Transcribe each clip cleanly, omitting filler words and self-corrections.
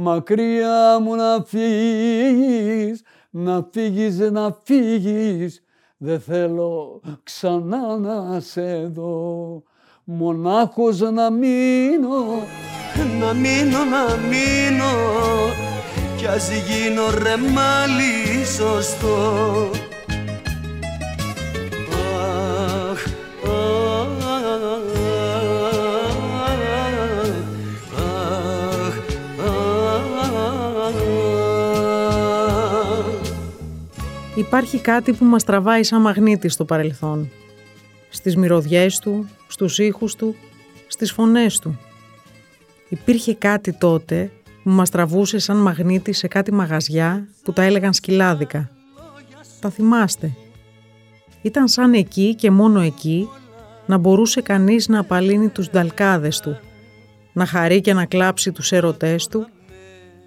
μακριά μου να φύγεις, να φύγεις, να φύγεις. Δε θέλω ξανά να σε δω, μονάχος να μείνω, να μείνω, να μείνω, κι ας γίνω ρεμάλι σωστό. Υπάρχει κάτι που μας τραβάει σαν μαγνήτη στο παρελθόν. Στις μυρωδιές του, στους ήχους του, στις φωνές του. Υπήρχε κάτι τότε που μας τραβούσε σαν μαγνήτη σε κάτι μαγαζιά που τα έλεγαν σκυλάδικα. Τα θυμάστε. Ήταν σαν εκεί και μόνο εκεί να μπορούσε κανείς να απαλύνει τους νταλκάδες του, να χαρεί και να κλάψει τους έρωτές του,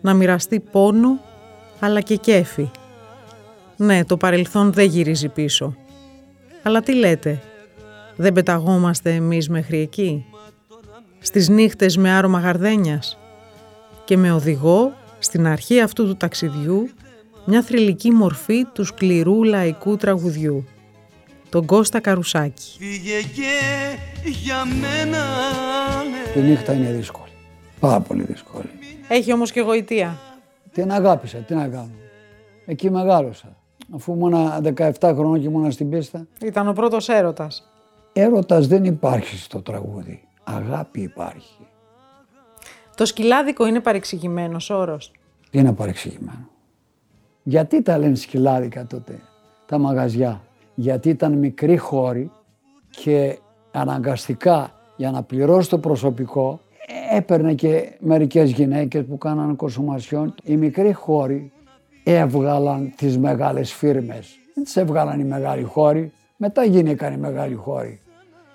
να μοιραστεί πόνο αλλά και κέφι. Ναι, το παρελθόν δεν γυρίζει πίσω. Αλλά τι λέτε, δεν πεταγόμαστε εμείς μέχρι εκεί, στις νύχτες με άρωμα γαρδένιας? Και με οδηγό, στην αρχή αυτού του ταξιδιού, μια θρυλική μορφή του σκληρού λαϊκού τραγουδιού. Τον Κώστα Καρουσάκη. Η νύχτα είναι δύσκολη, πάρα πολύ δύσκολη. Έχει όμως και γοητεία. Την αγάπησα, τι να κάνω. Εκεί μεγάλωσα. Αφού ήμουνα 17 χρονών και ήμουνα στην πίστα. Ήταν ο πρώτος έρωτας. Έρωτας δεν υπάρχει στο τραγούδι. Αγάπη υπάρχει. Το σκυλάδικο είναι παρεξηγημένος όρος. Τι είναι παρεξηγημένο? Γιατί τα λένε σκυλάδικα τότε τα μαγαζιά? Γιατί ήταν μικροί χώροι και αναγκαστικά για να πληρώσει το προσωπικό έπαιρνε και μερικές γυναίκες που κάνανε κονσουμασιόν. Οι μικροί χώροι έβγαλαν τις μεγάλες φίρμες. Δεν τις έβγαλαν οι μεγάλοι χώροι, μετά γίνηκαν οι μεγάλοι χώροι.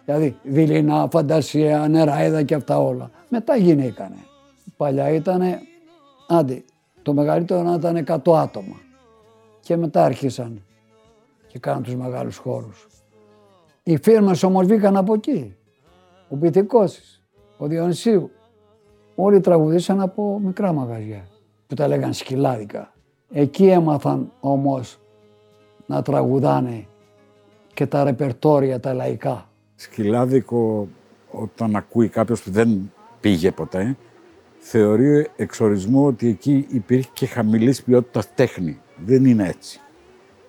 Δηλαδή Βιλίνα, Φαντασία, Νεράιδα και αυτά όλα. Μετά γίνηκανε. Παλιά ήτανε, άντε, το μεγαλύτερο να ήταν 100 άτομα. Και μετά άρχισαν και κάναν τους μεγάλους χώρους. Οι φίρμες όμως βγήκαν από εκεί. Ο Μπιθικώτσης, ο Διονυσίου. Όλοι τραγουδήσαν από μικρά μαγαζιά που τα λέγαν σκυλάδικα. Εκεί έμαθαν όμως να τραγουδάνε και τα ρεπερτόρια, τα λαϊκά. Σκυλάδικο, όταν ακούει κάποιος που δεν πήγε ποτέ, θεωρεί εξορισμό ότι εκεί υπήρχε και χαμηλής ποιότητας τέχνη. Δεν είναι έτσι.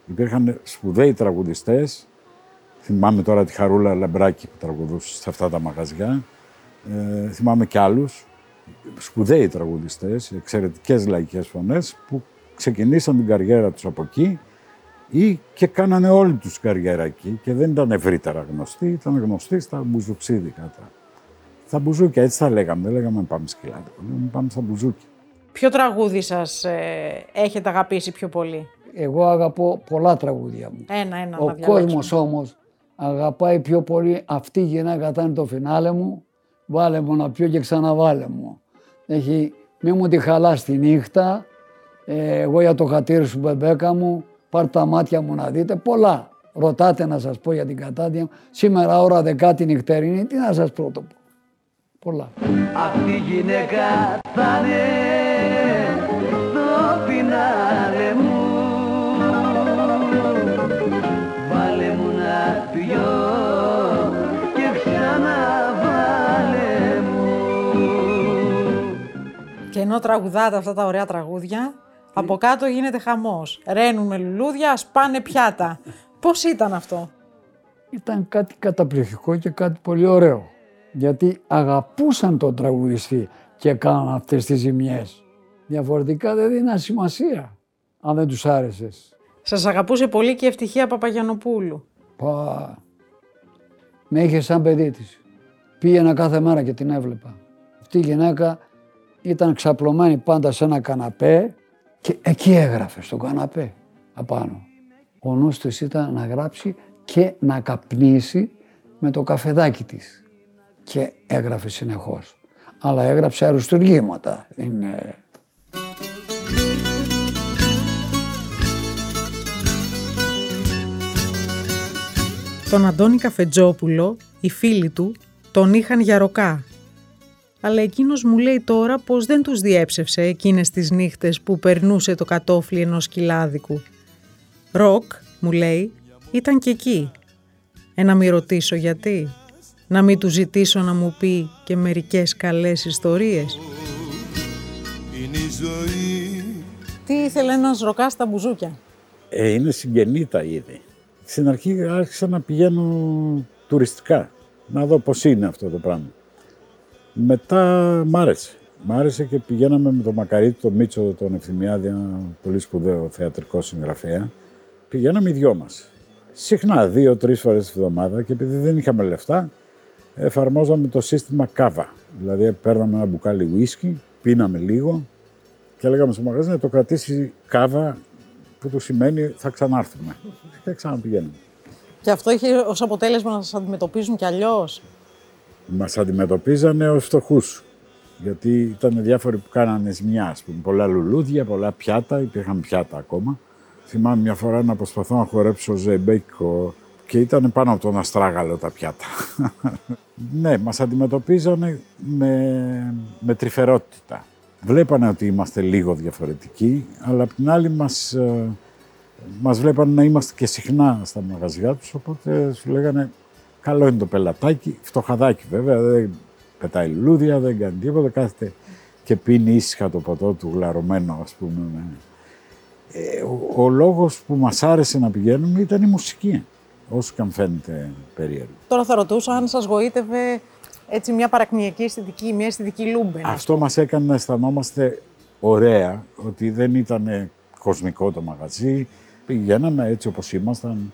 Υπήρχαν σπουδαίοι τραγουδιστές. Θυμάμαι τώρα τη Χαρούλα Λεμπράκη που τραγουδούσε σε αυτά τα μαγαζιά. Θυμάμαι κι άλλους. Σπουδαίοι τραγουδιστές, εξαιρετικές λαϊκές φωνές που ξεκινήσαν την καριέρα τους από εκεί ή και κάνανε όλη τους καριέρα εκεί και δεν ήταν ευρύτερα γνωστοί, ήταν γνωστοί στα μπουζουξίδικα. Στα μπουζούκια, έτσι τα λέγαμε, δεν λέγαμε πάμε σκυλάδικο, λέγαμε πάμε στα μπουζούκια. Ποιο τραγούδι σας έχετε αγαπήσει πιο πολύ? Εγώ αγαπώ πολλά τραγούδια μου. Ένα, ο κόσμος όμως αγαπάει πιο πολύ αυτή η γυναίκα, ήταν το φινάλε μου, βάλε μου να πιω και ξαναβάλε μου. Έχει μη μου τη χαλάς τη νύχτα, εγώ για το χατήρι σου μπεμπέκα μου, πάρ' τα μάτια μου να δείτε, πολλά. Ρωτάτε να σας πω για την κατάδια μου, σήμερα ώρα 10 νυχτερινή, τι να σας πρώτο πω. Πολλά. Αυτή η γυναίκα θα είναι το φινάλε μου, βάλε μου να πιω και ξαναβάλε μου. Και ενώ τραγουδάτε αυτά τα ωραία τραγούδια, από κάτω γίνεται χαμός. Ραίνουν με λουλούδια, σπάνε πιάτα. Πώς ήταν αυτό? Ήταν κάτι καταπληκτικό και κάτι πολύ ωραίο. Γιατί αγαπούσαν τον τραγουδιστή και κάναν αυτές τις ζημιές. Διαφορετικά δεν δίναν σημασία, αν δεν τους άρεσες. Σας αγαπούσε πολύ και η Ευτυχία Παπαγιανοπούλου. Με είχε σαν παιδί της. Πήγαινα κάθε μέρα και την έβλεπα. Αυτή η γυναίκα ήταν ξαπλωμένη πάντα σε ένα καναπέ. Και εκεί έγραφε, στον καναπέ, απάνω. Ο νους της ήταν να γράψει και να καπνίσει με το καφεδάκι της. Και έγραφε συνεχώς. Αλλά έγραψε αριστουργήματα. Είναι... Τον Αντώνη Καφετζόπουλο, οι φίλοι του, τον είχαν για ροκά. αλλά εκείνος μου λέει τώρα πως δεν τους διέψευσε εκείνες τις νύχτες που περνούσε το κατόφλι ενός κοιλάδικου. Ροκ, μου λέει, ήταν και εκεί. Να μη ρωτήσω γιατί, να μην του ζητήσω να μου πει και μερικές καλές ιστορίες. Τι ήθελε ένας ροκάς στα μπουζούκια? Είναι συγγενήτα ήδη. Στην αρχή άρχισα να πηγαίνω τουριστικά, να δω πώς είναι αυτό το πράγμα. Μετά μ' άρεσε. Μ' άρεσε και πηγαίναμε με τον Μαργαρίτη, τον Μίτσο, τον Ευθυμιάδη, ένα πολύ σπουδαίο θεατρικό συγγραφέα. Πηγαίναμε οι δυο μας. Συχνά, 2-3 φορές τη βδομάδα, και επειδή δεν είχαμε λεφτά, εφαρμόζαμε το σύστημα κάβα. Δηλαδή, παίρναμε ένα μπουκάλι ουίσκι, πίναμε λίγο και λέγαμε στο μαγαζί να το κρατήσει κάβα, που του σημαίνει θα ξανάρθουμε. Και ξαναπηγαίνουμε. Και αυτό είχε ως αποτέλεσμα να σας αντιμετωπίζουν κι αλλιώς? Μας αντιμετωπίζανε ως φτωχούς. Γιατί ήταν διάφοροι που κάνανε ζημιά, ας πούμε. Πολλά λουλούδια, πολλά πιάτα, υπήρχαν πιάτα ακόμα. Θυμάμαι μια φορά να προσπαθώ να χορέψω ζεμπέκικο και ήταν πάνω από τον αστράγαλο τα πιάτα. Ναι, μας αντιμετωπίζανε με τρυφερότητα. Βλέπανε ότι είμαστε λίγο διαφορετικοί, αλλά απ' την άλλη μας βλέπανε να είμαστε και συχνά στα μαγαζιά τους, οπότε σου λέγανε καλό είναι το πελατάκι, φτωχαδάκι βέβαια, δεν πετάει λουλούδια, δεν κάνει τίποτα, κάθεται και πίνει ήσυχα το ποτό του γλαρωμένο, ας πούμε. Ο λόγος που μας άρεσε να πηγαίνουμε ήταν η μουσική, όσο και αν φαίνεται περίεργο. Τώρα θα ρωτούσα αν σας γοήτευε έτσι μια παρακμιακή αισθητική, μια αισθητική λούμπεν. Αυτό μας έκανε να αισθανόμαστε ωραία, ότι δεν ήταν κοσμικό το μαγαζί. Πηγαίναμε έτσι όπως ήμασταν,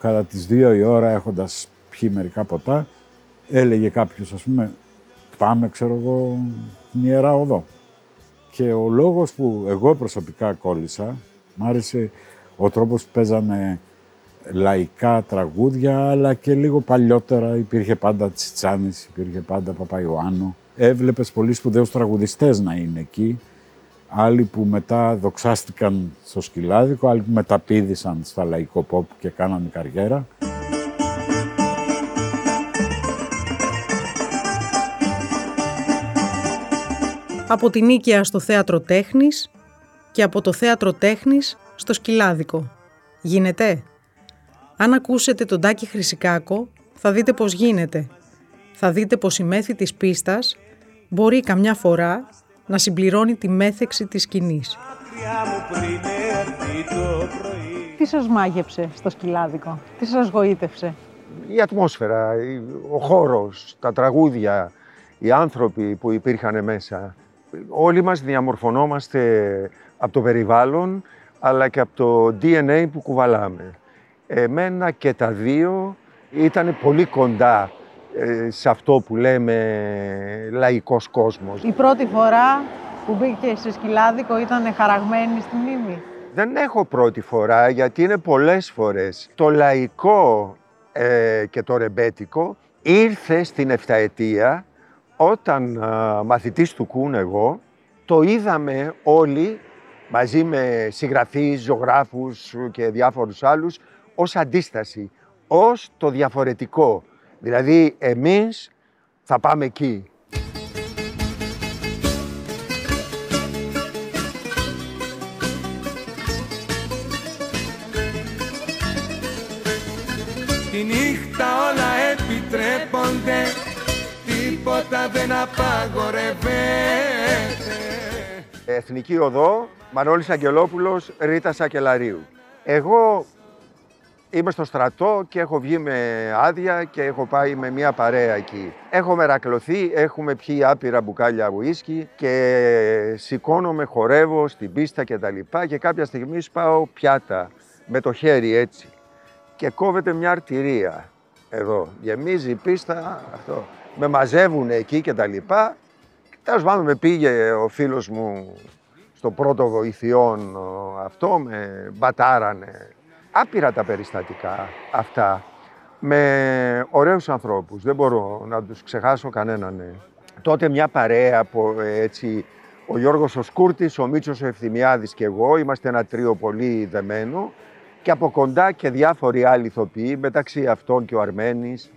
κατά τις 2 η ώρα έχοντας πιει μερικά ποτά. Έλεγε κάποιος, ας πούμε, πάμε, ξέρω εγώ, την Ιερά Οδό. Και ο λόγος που εγώ προσωπικά κόλλησα, μ' άρεσε ο τρόπος που παίζανε λαϊκά τραγούδια, αλλά και λίγο παλιότερα υπήρχε πάντα Τσιτσάνης, υπήρχε πάντα Παπαϊωάννου. Έβλεπες πολύ σπουδαίους τραγουδιστές να είναι εκεί, άλλοι που μετά δοξάστηκαν στο σκυλάδικο, άλλοι που μεταπήδησαν στα λαϊκό pop και κάνανε καριέρα. Από την Νίκαια στο Θέατρο Τέχνης και από το Θέατρο Τέχνης στο Σκυλάδικο. Γίνεται? Αν ακούσετε τον Τάκη Χρυσικάκο, θα δείτε πως γίνεται. Θα δείτε πως η μέθη της πίστας μπορεί καμιά φορά να συμπληρώνει τη μέθεξη της σκηνής. Τι σας μάγεψε στο Σκυλάδικο, τι σας γοήτευσε? Η ατμόσφαιρα, ο χώρος, τα τραγούδια, οι άνθρωποι που υπήρχαν μέσα. Όλοι μας διαμορφωνόμαστε από το περιβάλλον, αλλά και από το DNA που κουβαλάμε. Εμένα και τα δύο ήταν πολύ κοντά σε αυτό που λέμε λαϊκός κόσμος. Η πρώτη φορά που μπήκε σε σκυλάδικο ήταν χαραγμένη στη μνήμη. Δεν έχω πρώτη φορά, γιατί είναι πολλές φορές. Το λαϊκό και το ρεμπέτικο ήρθε στην 7η αιτία, όταν μαθητής του Κούν εγώ, το είδαμε όλοι, μαζί με συγγραφείς, ζωγράφους και διάφορους άλλους, ως αντίσταση, ως το διαφορετικό. Δηλαδή, εμείς θα πάμε εκεί. Τη νύχτα όλα επιτρέπονται, τίποτα δεν απαγορεύεται. Εθνική Οδό, Μανόλης Αγγελόπουλος, Ρίτα Σακελαρίου. Εγώ είμαι στο στρατό και έχω βγει με άδεια και έχω πάει με μια παρέα εκεί. Έχω μερακλωθεί, έχουμε πιει άπειρα μπουκάλια ουίσκι και σηκώνομαι, χορεύω στην πίστα και τα λοιπά, και κάποια στιγμή σπάω πιάτα με το χέρι έτσι και κόβεται μια αρτηρία εδώ, γεμίζει η πίστα, αυτό. Με μαζεύουν εκεί και τα λοιπά. Τέλος πάντων, με πήγε ο φίλος μου στο πρώτο βοηθειών αυτό, με μπατάρανε. Άπειρα τα περιστατικά αυτά, με ωραίους ανθρώπους, δεν μπορώ να τους ξεχάσω κανέναν. Ναι. Τότε μια παρέα, έτσι, ο Γιώργος ο Σκούρτης, ο Μίτσος ο Ευθυμιάδης και εγώ, είμαστε ένα τρίο πολύ δεμένο, και από κοντά και διάφοροι άλλοι ηθοποιοί, μεταξύ αυτών και ο Αρμένης,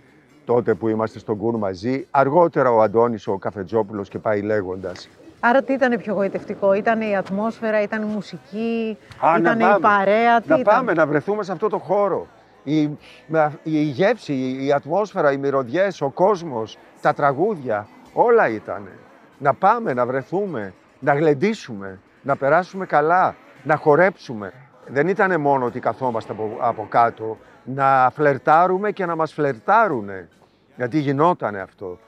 τότε που είμαστε στον Κουρ μαζί. Αργότερα ο Αντώνης ο Καφετζόπουλος και πάει λέγοντας. Άρα τι ήταν πιο γοητευτικό, ήταν η ατμόσφαιρα, ήταν η μουσική, ήταν η παρέα, τι ήταν? Πάμε να βρεθούμε σε αυτό το χώρο. Η γεύση, η ατμόσφαιρα, οι μυρωδιές, ο κόσμος, τα τραγούδια, όλα ήταν. Να πάμε, να βρεθούμε, να γλεντήσουμε, να περάσουμε καλά, να χορέψουμε. Δεν ήταν μόνο ότι καθόμαστε από κάτω, να φλερτάρουμε και να μας φλερτάρουνε. Γιατί γινότανε αυτό.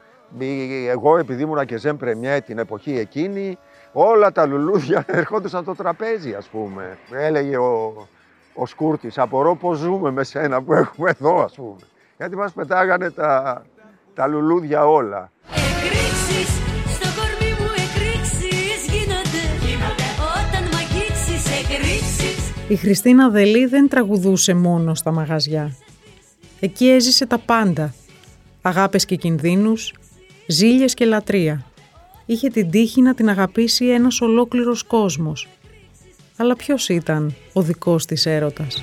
Εγώ επειδή ήμουνα και ζεν πρεμιέ την εποχή εκείνη, όλα τα λουλούδια ερχόντουσαν από το τραπέζι, ας πούμε. Έλεγε ο Σκούρτης, απορώ πως ζούμε με σένα που έχουμε εδώ, ας πούμε. Γιατί μας πετάγανε τα λουλούδια όλα. Εκρήξεις, στο κορμί μου εκρήξεις γίνονται όταν μαγείξεις, εκρήξεις. Η Χριστίνα Δελή δεν τραγουδούσε μόνο στα μαγαζιά. Εκεί έζησε τα πάντα. Αγάπες και κινδύνους, ζήλιες και λατρεία. Είχε την τύχη να την αγαπήσει ένας ολόκληρος κόσμος. Αλλά ποιος ήταν ο δικός της έρωτας?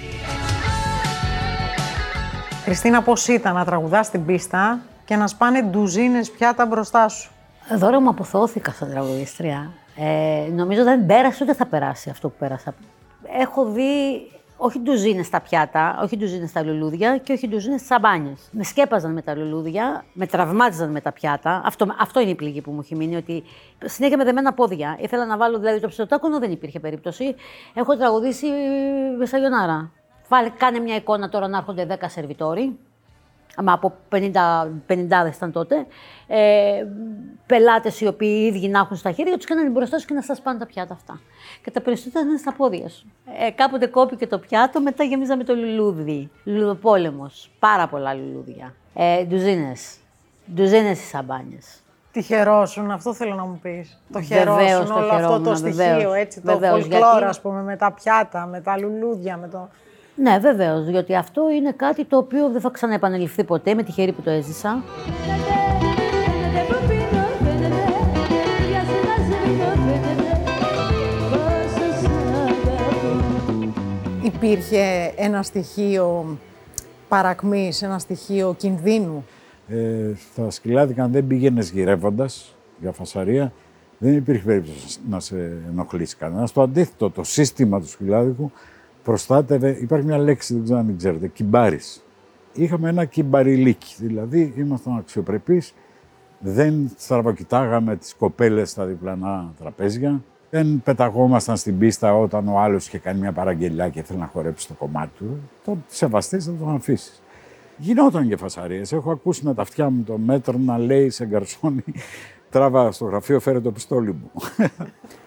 Χριστίνα, πώς ήταν να τραγουδάς στην πίστα και να σπάνε ντουζίνες πιάτα μπροστά σου? Δώρα μου, αποθώθηκα σαν τραγουδίστρια. Νομίζω δεν πέρασε ούτε θα περάσει αυτό που πέρασα. Έχω δει όχι ντουζίνες στα πιάτα, όχι ντουζίνες στα λουλούδια και όχι ντουζίνες στις σαμπάνιες. Με σκέπαζαν με τα λουλούδια, με τραυμάτιζαν με τα πιάτα. Αυτό είναι η πληγή που μου έχει μείνει, ότι συνέχεια με δεμένα πόδια. Ήθελα να βάλω δηλαδή το ψιλοτάκονο, δεν υπήρχε περίπτωση. Έχω τραγουδήσει με σαγιονάρα. Κάνε μια εικόνα τώρα να έρχονται 10 σερβιτόροι. Μα από 50 ήταν τότε. Πελάτες οι οποίοι οι ίδιοι να έχουν στα χέρια τους και να είναι μπροστά σου και να σας πάνε τα πιάτα αυτά. Και τα περισσότερα είναι στα πόδια σου. Κάποτε κόπηκε το πιάτο, μετά γεμίζαμε το λουλούδι. Λουλοπόλεμος. Πάρα πολλά λουλούδια. Ντουζίνες. Ντουζίνες στις σαμπάνιες. Τυχερόσουν, αυτό θέλω να μου πεις. Το χαιρόσουν, όλο αυτό το στοιχείο, έτσι, το φολκλόρ, ας πούμε, με τα πιάτα, με τα λουλούδια, με το. Ναι, βεβαίως, διότι αυτό είναι κάτι το οποίο δεν θα ξαναεπανεληφθεί ποτέ, με τη χέρι που το έζησα. Υπήρχε ένα στοιχείο παρακμής, ένα στοιχείο κινδύνου? Στα σκυλάδικα, αν δεν πήγαινες γυρεύοντας για φασαρία, δεν υπήρχε περίπτωση να σε ενοχλήσει κανένα. Στο αντίθετο, το σύστημα του σκυλάδικου προστάτευε, υπάρχει μια λέξη, δεν ξέρω αν την ξέρετε, κυμπάρης. Είχαμε ένα κυμπαριλίκι, δηλαδή ήμασταν αξιοπρεπείς, δεν στραβοκοιτάγαμε τις κοπέλες στα διπλανά τραπέζια, δεν πεταγόμασταν στην πίστα όταν ο άλλος είχε κάνει μια παραγγελιά και ήθελε να χορέψει το κομμάτι του. Το σεβαστείς, θα τον αφήσεις. Γινόταν και φασαρίες. Έχω ακούσει με τα αυτιά μου τον μέτρο να λέει σε γκαρσόνι, τράβα στο γραφείο, φέρε το πιστόλι μου.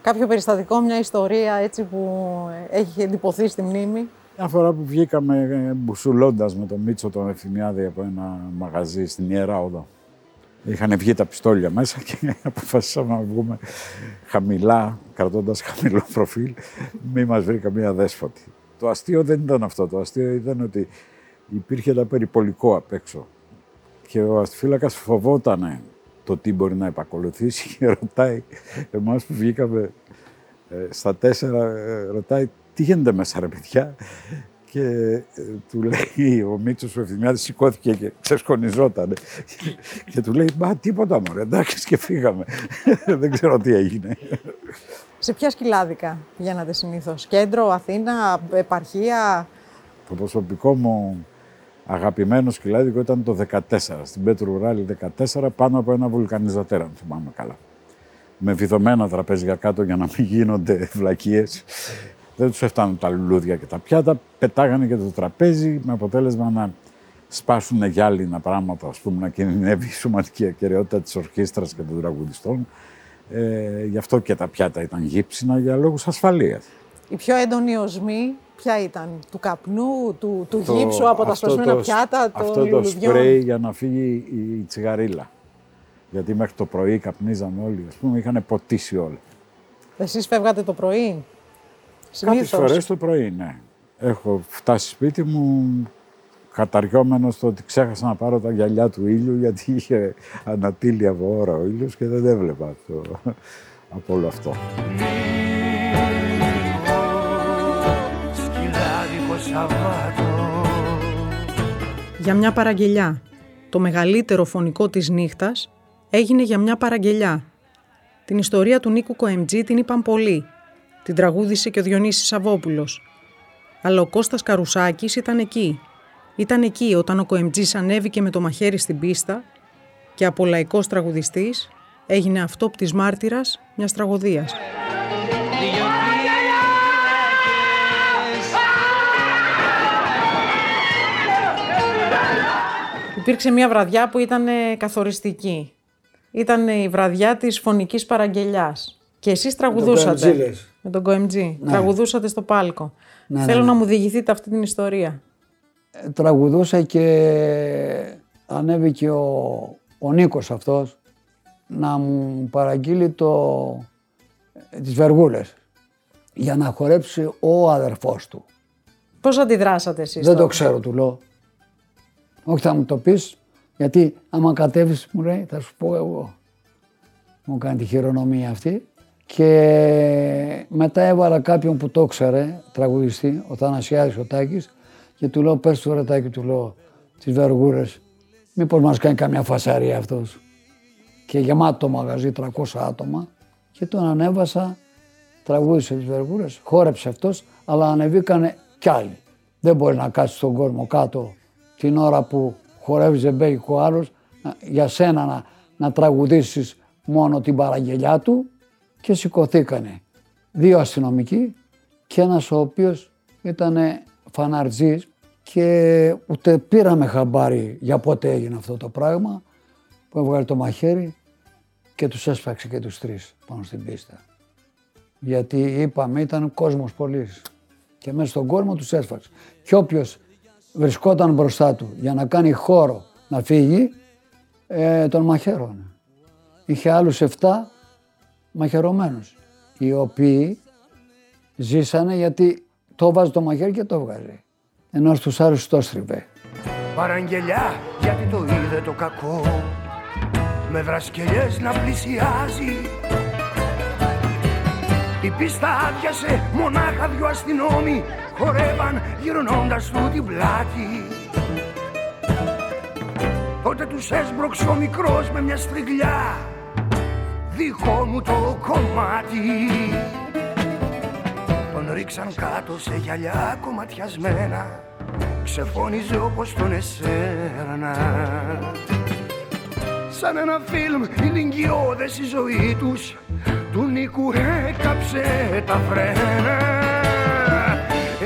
Κάποιο περιστατικό, μια ιστορία έτσι που έχει εντυπωθεί στη μνήμη? Μια φορά που βγήκαμε μπουσουλώντας με τον Μίτσο τον Ευθυμιάδη από ένα μαγαζί στην Ιερά Οδό. Είχαν βγει τα πιστόλια μέσα και αποφασίσαμε να βγούμε χαμηλά, κρατώντας χαμηλό προφίλ, μη μας βρει καμία δέσποτη. Το αστείο δεν ήταν αυτό. Το αστείο ήταν ότι υπήρχε ένα περιπολικό απ' έξω και ο αστυφύλακας φοβότανε το τι μπορεί να επακολουθήσει και ρωτάει εμάς που βγήκαμε στα 4, ρωτάει τι γίνεται μέσα ρε παιδιά, και του λέει ο Μίτσος ο Ευθυμιάδης, σηκώθηκε και ξεσκονιζότανε και του λέει μα τίποτα μωρέ, εντάξει, και φύγαμε. Δεν ξέρω τι έγινε. Σε ποια σκυλάδικα πηγαίνατε συνήθως? Κέντρο, Αθήνα, επαρχία? Το προσωπικό μου αγαπημένο σκυλάδικο ήταν το 14, στην Πέτρου Ράλι 14, πάνω από ένα βουλκανιζατέρα, αν θυμάμαι καλά. Με βιδωμένα τραπέζια κάτω για να μην γίνονται βλακίες. Δεν τους έφταναν τα λουλούδια και τα πιάτα, πετάγανε και το τραπέζι με αποτέλεσμα να σπάσουν γυάλινα πράγματα, ας πούμε, να κινδυνεύει η σωματική ακεραιότητα της ορχήστρας και των τραγουδιστών. Γι' αυτό και τα πιάτα ήταν γύψινα για λόγους ασφαλείας. Η πιο έντονη οσμή ποια ήταν? Του καπνού, του γύψου από τα σπασμένα πιάτα, των λουλουδιών? Αυτό το σπρέι για να φύγει η τσιγαρίλα. Γιατί μέχρι το πρωί καπνίζαν όλοι, ας πούμε, είχαν ποτίσει όλοι. Εσείς φεύγατε το πρωί? Συνήθως. Κάποιες φορές το πρωί, ναι. Έχω φτάσει σπίτι μου καταριόμενος στο ότι ξέχασα να πάρω τα γυαλιά του ήλιου, γιατί είχε ανατείλει από ώρα ο ήλιος και δεν έβλεπα από όλο αυτό. Για μια παραγγελιά, το μεγαλύτερο φωνικό της νύχτας, έγινε για μια παραγγελιά. Την ιστορία του Νίκου Κοέμτζη την είπαν πολλοί. Την τραγούδισε και ο Διονύσης Σαββόπουλος. Αλλά ο Κώστας Καρουσάκης ήταν εκεί. Ήταν εκεί όταν ο Κοέμτζης ανέβηκε με το μαχαίρι στην πίστα και από λαϊκός τραγουδιστής έγινε αυτόπτης μάρτυρας μιας τραγωδίας. Υπήρξε μια βραδιά που ήταν καθοριστική. Ήταν η βραδιά της φωνικής παραγγελιάς. Και εσείς τραγουδούσατε. Με τον Κοέμτζη. Ναι. Τραγουδούσατε στο πάλκο. Ναι, θέλω να μου διηγηθείτε αυτή την ιστορία. Τραγουδούσα και ανέβηκε ο Νίκος αυτός να μου παραγγείλει τις Βεργούλες για να χορέψει ο αδερφός του. Πώς αντιδράσατε εσείς? Δεν το ξέρω, του λέω. Όχι, θα μου το πεις, γιατί άμα κατέβεις, μου λέει, θα σου πω εγώ. Μου κάνει τη χειρονομία αυτή. Και μετά έβαλα κάποιον που το ήξερε, τραγουδιστή, ο Θανασιάδης ο Τάκης, και του λέω, πες του ρε Τάκη, του λέω, τις Βεργούρες, μήπως μας κάνει καμιά φασαρία αυτός. Και γεμάτο το μαγαζί, 300 άτομα, και τον ανέβασα, τραγούδισε τις Βεργούρες, χόρεψε αυτός, αλλά ανεβήκανε κι άλλοι. Δεν μπορεί να κάτσει τον κόσμο κάτω την ώρα που χορεύει ζεμπέκικο άλλος, για σένα να τραγουδήσεις μόνο την παραγγελιά του. Και σηκωθήκανε δύο αστυνομικοί και ένας ο οποίος ήταν φαναρτζής και ούτε πήραμε χαμπάρι για πότε έγινε αυτό το πράγμα, που έβγαλε το μαχαίρι και τους έσπαξε και τους τρεις πάνω στην πίστα. Γιατί είπαμε ήταν κόσμος πολύς και μέσα στον κόσμο τους έσπαξε. Και όποιος βρισκόταν μπροστά του για να κάνει χώρο να φύγει, τον μαχαίρωνε. Είχε άλλους 7 μαχαιρωμένους, οι οποίοι ζήσανε γιατί το βάζει το μαχαίρι και το βγάζει. Ενώ στους άλλους το στριβέ. Παραγγελιά, γιατί το είδε το κακό, με δρασκελιές να πλησιάζει. Η πίστα άδειασε, μονάχα δυο αστυνόμοι χορεύαν γυρνώντας του την πλάτη. Τότε τους έσπρωξε ο μικρός με μια στριγλιά, δικό μου το κομμάτι. Τον ρίξαν κάτω σε γυαλιά κομματιασμένα, ξεφώνιζε όπως τον εσέρνα. Σαν ένα φιλμ ηλικιώδες η ζωή τους, του Νίκου έκαψε τα φρένα.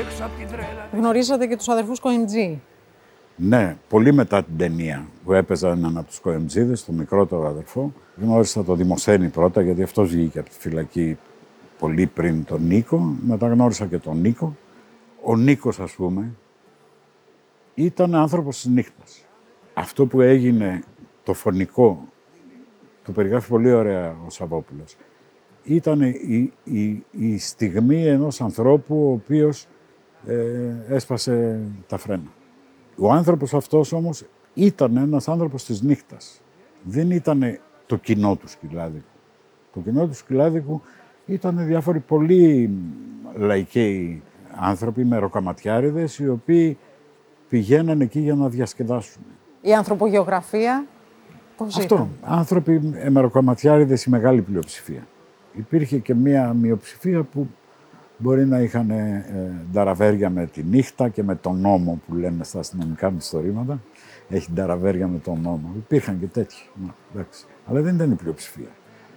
Έξω απ' την τρέλα... Γνωρίσατε και τους αδερφούς Κοέμτζη. Ναι, πολύ μετά την ταινία που έπαιζα έναν από τους Κοέμτζηδες, τον μικρότερο αδερφό. Γνώρισα τον Δημοσθένη πρώτα, γιατί αυτός βγήκε από τη φυλακή πολύ πριν τον Νίκο. Μετά γνώρισα και τον Νίκο. Ο Νίκος, ας πούμε, ήταν άνθρωπος της νύχτας. Αυτό που έγινε το φωνικό, το περιγράφει πολύ ωραία ο Σαββόπουλος. Ήταν η στιγμή ενός ανθρώπου ο οποίος έσπασε τα φρένα. Ο άνθρωπος αυτός όμως ήταν ένας άνθρωπος της νύχτας. Δεν ήταν το κοινό του Σκυλάδικου. Το κοινό του Σκυλάδικου ήταν διάφοροι πολύ λαϊκοί άνθρωποι, μεροκαματιάριδες, οι οποίοι πηγαίναν εκεί για να διασκεδάσουν. Η ανθρωπογεωγραφία πώς ήταν? Αυτό. Άνθρωποι μεροκαματιάριδες, η μεγάλη πλειοψηφία. Υπήρχε και μία μειοψηφία που μπορεί να είχαν νταραβέρια με τη νύχτα και με τον νόμο που λένε στα αστυνομικά μυστορήματα. Έχει νταραβέρια με τον νόμο. Υπήρχαν και τέτοιοι. Να, αλλά δεν ήταν η πλειοψηφία.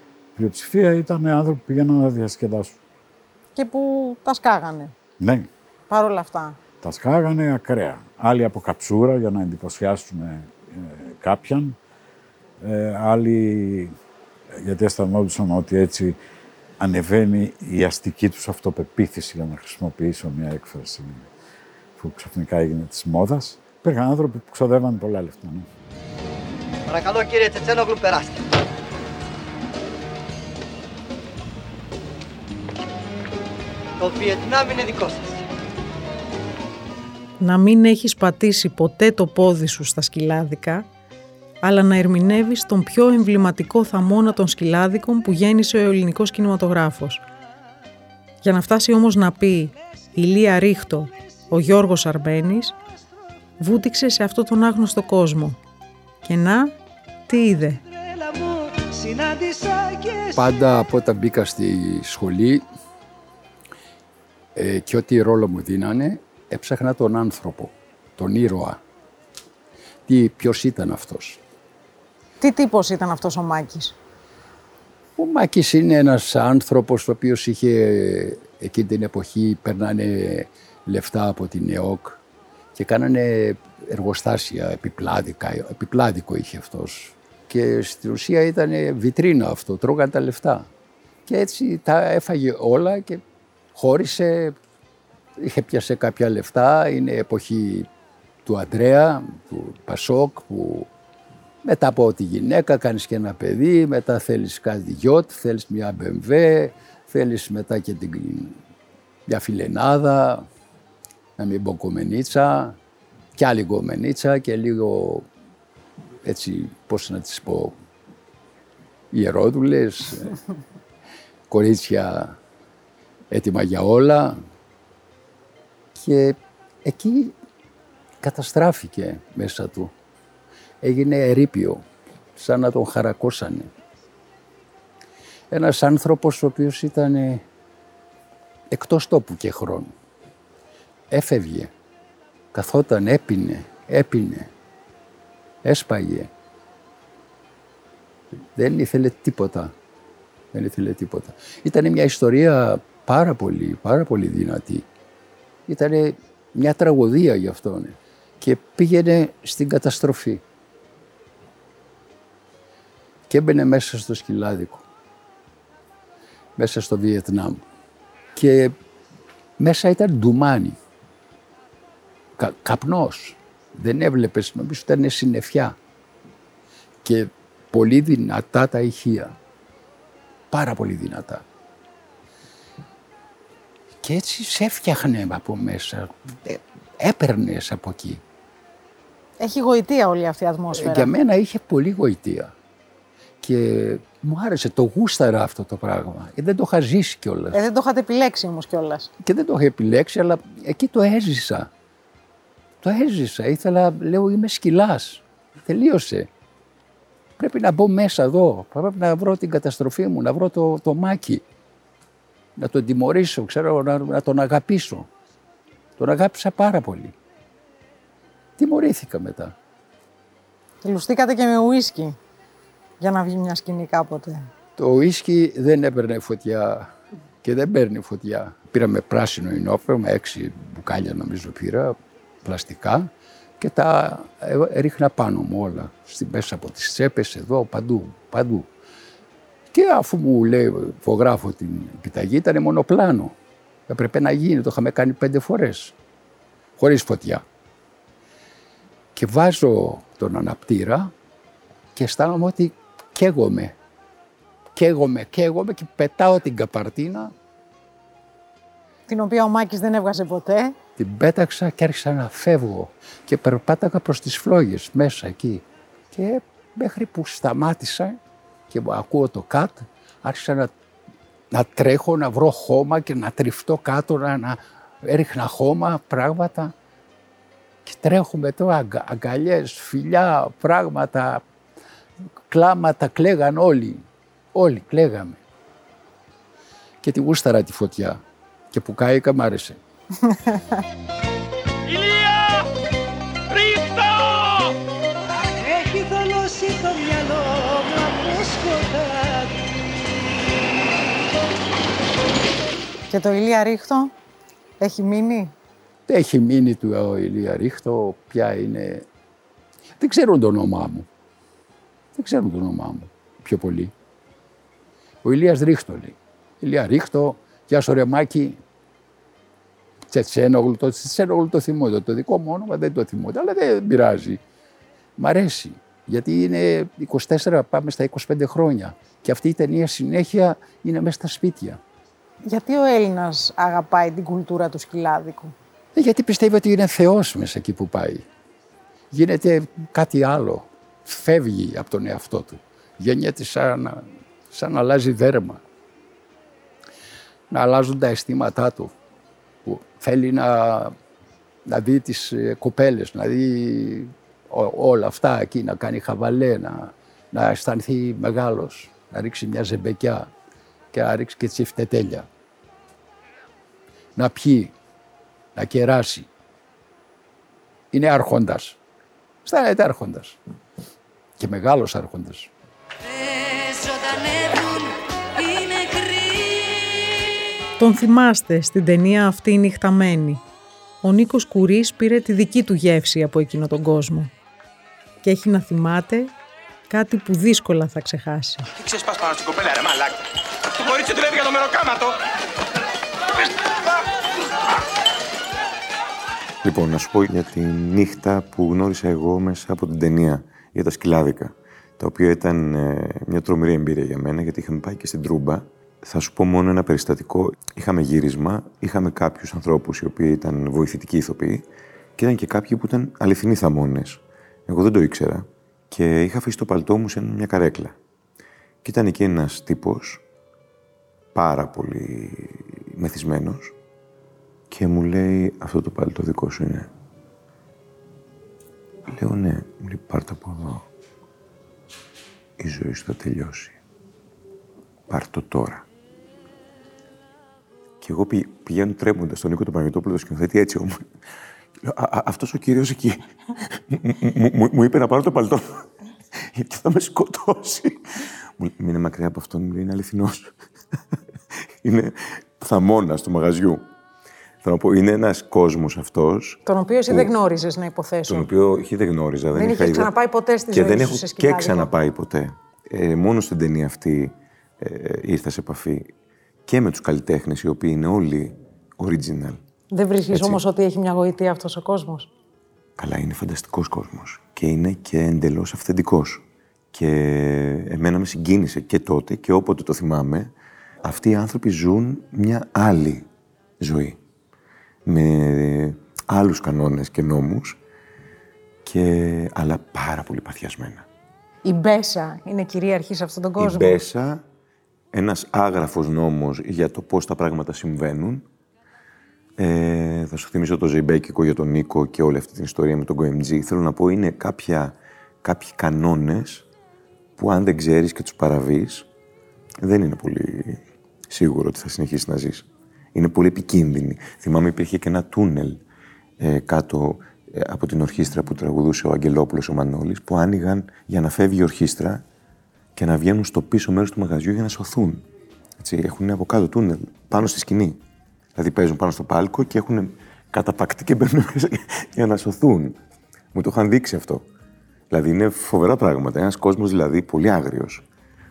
Η πλειοψηφία ήταν άνθρωποι που πήγαιναν να διασκεδάσουν. Και που τα σκάγανε. Ναι. Παρ' όλα αυτά. Τα σκάγανε ακραία. Άλλοι από καψούρα για να εντυπωσιάσουν κάποιαν. Άλλοι γιατί αισθανόντουσαν ότι έτσι ανεβαίνει η αστική τους αυτοπεποίθηση, για να χρησιμοποιήσω μια έκφραση που ξαφνικά έγινε της μόδας. Υπήρχαν άνθρωποι που ξοδεύαν πολλά λεφτά. Ναι. Παρακαλώ κύριε Τσετσένογλου, περάστε. Το Βιετνάμ είναι δικό σας. Να μην έχεις πατήσει ποτέ το πόδι σου στα σκυλάδικα, αλλά να ερμηνεύεις τον πιο εμβληματικό θαμώνα των σκυλάδικων που γέννησε ο ελληνικός κινηματογράφος. Για να φτάσει όμως να πει Ηλία Ρίχτο ο Γιώργος Αρμένης, βούτυξε σε αυτό τον άγνωστο κόσμο. Και να, τι είδε. Πάντα από όταν μπήκα στη σχολή και ό,τι ρόλο μου δίνανε, έψαχνα τον άνθρωπο, τον ήρωα. Ποιος ήταν αυτός. Τι τύπος ήταν αυτός ο Μάκης. Ο Μάκης είναι ένας άνθρωπος ο οποίος είχε εκείνη την εποχή περνάνε λεφτά από την ΕΟΚ και κάνανε εργοστάσια επιπλάδικο είχε αυτός. Και στην ουσία ήταν βιτρίνα αυτό, τρώγαν τα λεφτά. Και έτσι τα έφαγε όλα και χώρισε, είχε πιάσει κάποια λεφτά, είναι εποχή του Αντρέα, του Πασόκ, που μετά από τη γυναίκα κάνεις και ένα παιδί, μετά θέλεις κάτι γιότ, θέλεις μια BMW, θέλεις μετά και μια φιλενάδα, να μην πω κομμενίτσα, κι άλλη κομμενίτσα και λίγο, έτσι, πώς να τις πω, ιερόδουλες, κορίτσια έτοιμα για όλα και εκεί καταστράφηκε μέσα του. Έγινε ερείπιο, σαν να τον χαρακώσανε. Ένας άνθρωπος ο οποίος ήταν εκτός τόπου και χρόνου. Έφευγε, καθόταν, έπινε, έσπαγε. Δεν ήθελε τίποτα. Ήταν μια ιστορία πάρα πολύ δυνατή. Ήταν μια τραγωδία γι' αυτόν. Και πήγαινε στην καταστροφή. Και έμπαινε μέσα στο σκυλάδικο, μέσα στο Βιετνάμ. Και μέσα ήταν ντουμάνι, καπνός. Δεν έβλεπες, νομίζω ήταν συννεφιά. Και πολύ δυνατά τα ηχεία, πάρα πολύ δυνατά. Και έτσι σε έφτιαχνε από μέσα, έπαιρνες από εκεί. Έχει γοητεία όλη αυτή η ατμόσφαιρα. Για μένα είχε πολύ γοητεία. Και μου άρεσε, το γούσταρα αυτό το πράγμα. Δεν το είχα ζήσει κιόλας. Δεν το είχατε επιλέξει όμως κιόλας. Και δεν το είχα επιλέξει, αλλά εκεί το έζησα. Ήθελα, λέω, είμαι σκυλάς. Τελείωσε. Πρέπει να μπω μέσα εδώ. Πρέπει να βρω την καταστροφή μου, να βρω το Μάκη. Να τον τιμωρήσω, ξέρω, να τον αγαπήσω. Τον αγάπησα πάρα πολύ. Τιμωρήθηκα μετά. Λουστήκατε και με ουίσκι. Για να βγει μια σκηνή κάποτε. Το ουίσκι δεν έπαιρνε φωτιά και δεν παίρνει φωτιά. Πήραμε πράσινο ινόπνευμα, με 6 μπουκάλια νομίζω πήρα, πλαστικά και τα ρίχνα πάνω μου όλα. Μέσα από τις τσέπες, εδώ, παντού. Και αφού μου λέει, φωγράφω την επιταγή, ήταν μονοπλάνο. Έπρεπε να γίνει, το είχαμε κάνει 5 φορές, χωρίς φωτιά. Και βάζω τον αναπτήρα και αισθάνομαι ότι Καίγομαι και πετάω την καπαρτίνα. Την οποία ο Μάκης δεν έβγαζε ποτέ. Την πέταξα και άρχισα να φεύγω και περπάταγα προς τις φλόγες μέσα εκεί. Και μέχρι που σταμάτησα και ακούω το κατ, άρχισα να τρέχω, να βρω χώμα και να τριφτώ κάτω, να έριχνα χώμα, πράγματα. Και τρέχουμε τώρα αγκαλιές, φιλιά, πράγματα. Κλάματα, κλαίγαν όλοι κλαίγαμε. Και τη γούσταρα τη φωτιά και που κάηκα μ' άρεσε. Ηλία, Ρίχτο! Αν έχει θολώσει το μυαλό μου από σκοτάδι. Και το Ηλία Ρίχτο έχει μείνει. Έχει μείνει του Ηλία Ρίχτο, πια είναι... Δεν ξέρουν το όνομά μου. Δεν ξέρουν το όνομά μου πιο πολύ. Ο Ηλίας Ρίχτο λέει. Ηλία Ρίχτο, γεια σου ρε Μάκη. Τσετσένογλου το θυμούνται. Το δικό μου όνομα δεν το θυμούνται, αλλά δεν πειράζει. Μ' αρέσει, γιατί είναι 24, πάμε στα 25 χρόνια. Και αυτή η ταινία συνέχεια είναι μέσα στα σπίτια. Γιατί ο Έλληνας αγαπάει την κουλτούρα του σκυλάδικου. Γιατί πιστεύει ότι είναι θεός μέσα εκεί που πάει. Γίνεται κάτι άλλο. Φεύγει από τον εαυτό του. Γεννιέται σαν να αλλάζει δέρμα. Να αλλάζουν τα αισθήματά του. Που θέλει να δει τις κοπέλες, να δει όλα αυτά εκεί, να κάνει χαβαλέ, να αισθανθεί μεγάλος, να ρίξει μια ζεμπεκιά και να ρίξει και τσιφτετέλια. Να πιει, να κεράσει. Είναι άρχοντας. Στάνεται άρχοντας. Και μεγάλος άρχοντας. Τον θυμάστε στην ταινία αυτή νυχταμένη. Ο Νίκος Κουρής πήρε τη δική του γεύση από εκείνο τον κόσμο. Και έχει να θυμάται κάτι που δύσκολα θα ξεχάσει. Τι ξεσπάς πάνω στην κοπέλα, ρε μαλάκα. Το κορίτσι δουλεύει για το μεροκάματο. Λοιπόν, να σου πω για τη νύχτα που γνώρισα εγώ μέσα από την ταινία για τα σκυλάδικα, τα οποία ήταν μια τρομερή εμπειρία για μένα, γιατί είχαμε πάει και στην Τρούμπα. Θα σου πω μόνο ένα περιστατικό. Είχαμε γύρισμα, είχαμε κάποιους ανθρώπους οι οποίοι ήταν βοηθητικοί ηθοποιοί και ήταν και κάποιοι που ήταν αληθινοί θαμώνες. Εγώ δεν το ήξερα και είχα αφήσει το παλτό μου σε μια καρέκλα. Και ήταν εκεί ένας τύπος, πάρα πολύ μεθυσμένος, και μου λέει, αυτό το παλτό δικό σου είναι? Λέω, ναι. Μου λέει, πάρ' το από εδώ. Η ζωή σου θα τελειώσει. Πάρ' το τώρα. Και εγώ πηγαίνω τρέμοντας στον Νίκο τον Παναγιντόπουλο, το σκηνοθέτη, έτσι όμως. Λέω, αυτός ο κύριος εκεί μου είπε να πάρω το παλτό, γιατί θα με σκοτώσει. Μου είναι μακριά από αυτόν, μου λέει, είναι αληθινός. Είναι θαμώνας του μαγαζιού. Θα να πω, είναι ένας κόσμος αυτός. Τον οποίο εσύ δεν γνώριζες, να υποθέσω. Τον οποίο όχι, δεν γνώριζα. Δεν είχα ξαναπάει ποτέ στη ζωή σου. Και δεν έχω και ξαναπάει ποτέ. Μόνο στην ταινία αυτή ήρθα σε επαφή και με τους καλλιτέχνες, οι οποίοι είναι όλοι original. Δεν βρίσκεις όμως ότι έχει μια γοητεία αυτός ο κόσμος? Καλά, είναι φανταστικός κόσμος. Και είναι και εντελώς αυθεντικός. Και εμένα με συγκίνησε και τότε και όποτε το θυμάμαι. Αυτοί οι άνθρωποι ζουν μια άλλη ζωή, με άλλους κανόνες και νόμους, αλλά πάρα πολύ παθιασμένα. Η μπέσα είναι κυρίαρχη σε αυτόν τον κόσμο. Η μπέσα, ένας άγραφος νόμος για το πώς τα πράγματα συμβαίνουν. Θα σου θυμίσω το ζεϊμπέκικο για τον Νίκο και όλη αυτή την ιστορία με τον Κοέμτζη. Θέλω να πω, είναι κάποιοι κανόνες που αν δεν ξέρεις και τους παραβείς, δεν είναι πολύ σίγουρο ότι θα συνεχίσεις να ζεις. Είναι πολύ επικίνδυνη. Θυμάμαι υπήρχε και ένα τούνελ κάτω από την ορχήστρα που τραγουδούσε ο Αγγελόπουλος, ο Μανόλης, που άνοιγαν για να φεύγει η ορχήστρα και να βγαίνουν στο πίσω μέρος του μαγαζιού για να σωθούν. Έτσι, έχουν από κάτω τούνελ, πάνω στη σκηνή. Δηλαδή παίζουν πάνω στο πάλκο και έχουν καταπακτεί και μπαίνουν για να σωθούν. Μου το είχαν δείξει αυτό. Δηλαδή είναι φοβερά πράγματα. Ένας κόσμος δηλαδή πολύ άγριος.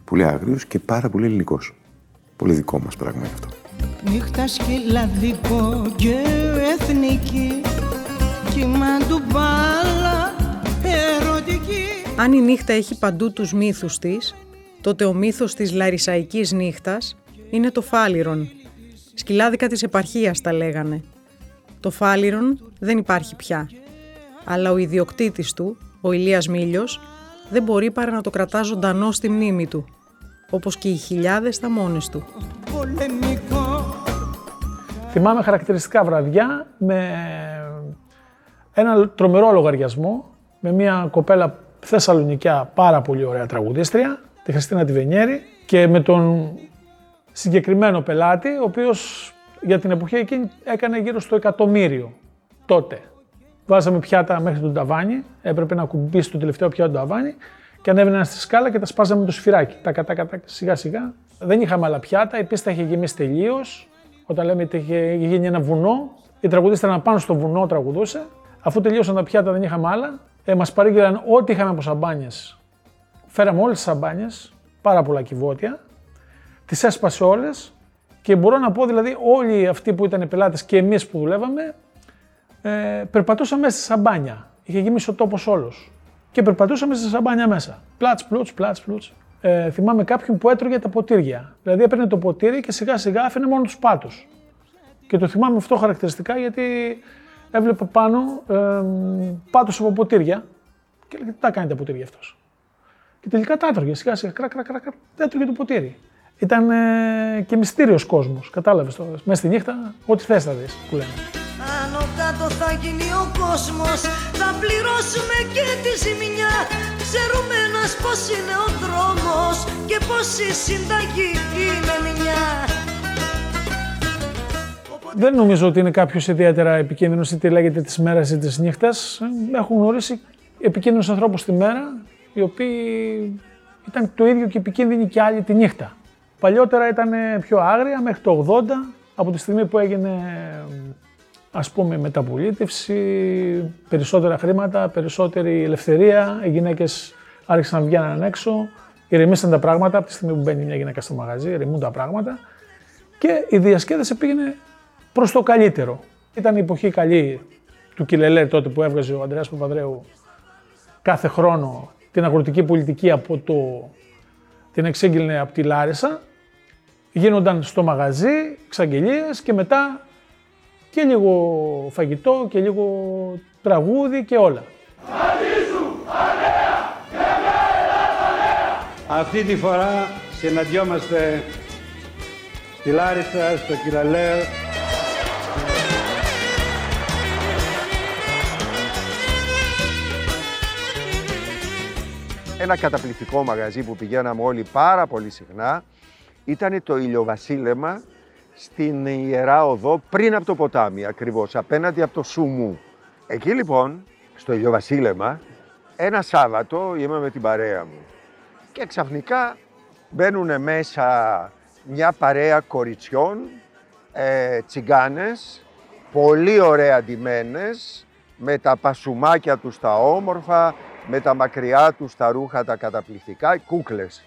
Πολύ άγριος και πάρα πολύ ελληνικός. Πολύ δικό μας πράγμα αυτό. Νύχτα σκυλαδικό και εθνική, κύμα του μπάλα, ερωτική. Αν η νύχτα έχει παντού τους μύθους της, τότε ο μύθος της λαρισαϊκής νύχτας είναι το φάλιρον. Σκυλάδικα της επαρχίας τα λέγανε. Το φάλιρον δεν υπάρχει πια. Αλλά ο ιδιοκτήτης του, ο Ηλίας Μήλιος, δεν μπορεί παρά να το κρατά ζωντανό στη μνήμη του, όπως και οι χιλιάδες θαμώνες του. Θυμάμαι χαρακτηριστικά βραδιά με ένα τρομερό λογαριασμό με μια κοπέλα θεσσαλονικιά, πάρα πολύ ωραία τραγουδίστρια, τη Χριστίνα Τιβενιέρη, και με τον συγκεκριμένο πελάτη, ο οποίος για την εποχή εκείνη έκανε γύρω στο 100.000 τότε. Βάζαμε πιάτα μέχρι τον ταβάνι, έπρεπε να κουμπίσει το τελευταίο πιάτο ταβάνι και ανέβαιναν στη σκάλα και τα σπάζαμε με το σφυράκι. Τα κατά σιγά σιγά. Δεν είχαμε άλλα πιάτα, η πίστα είχε γεμίσει τελείως. Όταν λέμε ότι είχε γίνει ένα βουνό, η τραγουδίστρια πάνω στο βουνό τραγουδούσε. Αφού τελείωσαν τα πιάτα, δεν είχαμε άλλα. Μας παρήγγειλαν ό,τι είχαμε από σαμπάνιες. Φέραμε όλες τις σαμπάνιες, πάρα πολλά κυβότια. Τις έσπασε όλες και μπορώ να πω, δηλαδή, όλοι αυτοί που ήταν πελάτες και εμείς που δουλεύαμε, περπατούσαμε μέσα στη σαμπάνια. Είχε γεμίσει ο τόπος όλος. Και περπατούσαμε στη σαμπάνια μέσα. Πλάτς, πλούτς. Θυμάμαι κάποιον που έτρωγε τα ποτήρια. Δηλαδή έπαιρνε το ποτήρι και σιγά σιγά άφηνε μόνο τους πάτους. Και το θυμάμαι αυτό χαρακτηριστικά γιατί έβλεπα πάνω πάτους από ποτήρια και έλεγε, τι τα κάνει τα ποτήρια αυτός. Και τελικά τα έτρωγε σιγά σιγά, κρακ, έτρωγε το ποτήρι. Ήταν και μυστήριος κόσμος, κατάλαβες τώρα. Μέσα στη νύχτα, ό,τι θες θα δεις, που λένε. Άνω κάτω θα γίνει ο κόσμος, θα πληρώσουμε και τη ζημιά. Ξέρουμε ένας πως είναι ο δρόμος και πως η συνταγή είναι μια. Δεν νομίζω ότι είναι κάποιος ιδιαίτερα επικίνδυνος, είτε λέγεται της μέρας ή της νύχτας. Έχουν γνωρίσει επικίνδυνους ανθρώπους τη μέρα, οι οποίοι ήταν το ίδιο και επικίνδυνοι και άλλοι τη νύχτα. Παλιότερα ήταν πιο άγρια, μέχρι το 80, από τη στιγμή που έγινε, ας πούμε, μεταπολίτευση, περισσότερα χρήματα, περισσότερη ελευθερία, οι γυναίκες άρχισαν να βγαίνουν έξω, ηρεμήσαν τα πράγματα, από τη στιγμή που μπαίνει μια γυναίκα στο μαγαζί, ηρεμούν τα πράγματα και η διασκέδαση πήγαινε προς το καλύτερο. Ήταν η εποχή καλή του Κιλελέ τότε που έβγαζε ο Ανδρέας Παπανδρέου κάθε χρόνο την αγροτική πολιτική από την εξέγγυλνε από τη Λάρισα, γίνονταν στο μαγαζί, εξαγγελίες και μετά και λίγο φαγητό και λίγο τραγούδι και όλα. Αυτή τη φορά συναντιόμαστε στη Λάρισα, στο Κιλελέ. Ένα καταπληκτικό μαγαζί που πηγαίναμε όλοι πάρα πολύ συχνά ήταν το Ηλιοβασίλεμα στην Ιερά Οδό πριν από το ποτάμι, ακριβώς, απέναντι από το Σουμού. Εκεί λοιπόν, στο Ηλιοβασίλεμα, ένα Σάββατο είμαι με την παρέα μου και ξαφνικά μπαίνουν μέσα μια παρέα κοριτσιών, τσιγκάνες, πολύ ωραία ντυμένες, με τα πασουμάκια τους τα όμορφα, με τα μακριά τους τα ρούχα τα καταπληκτικά, οι κούκλες.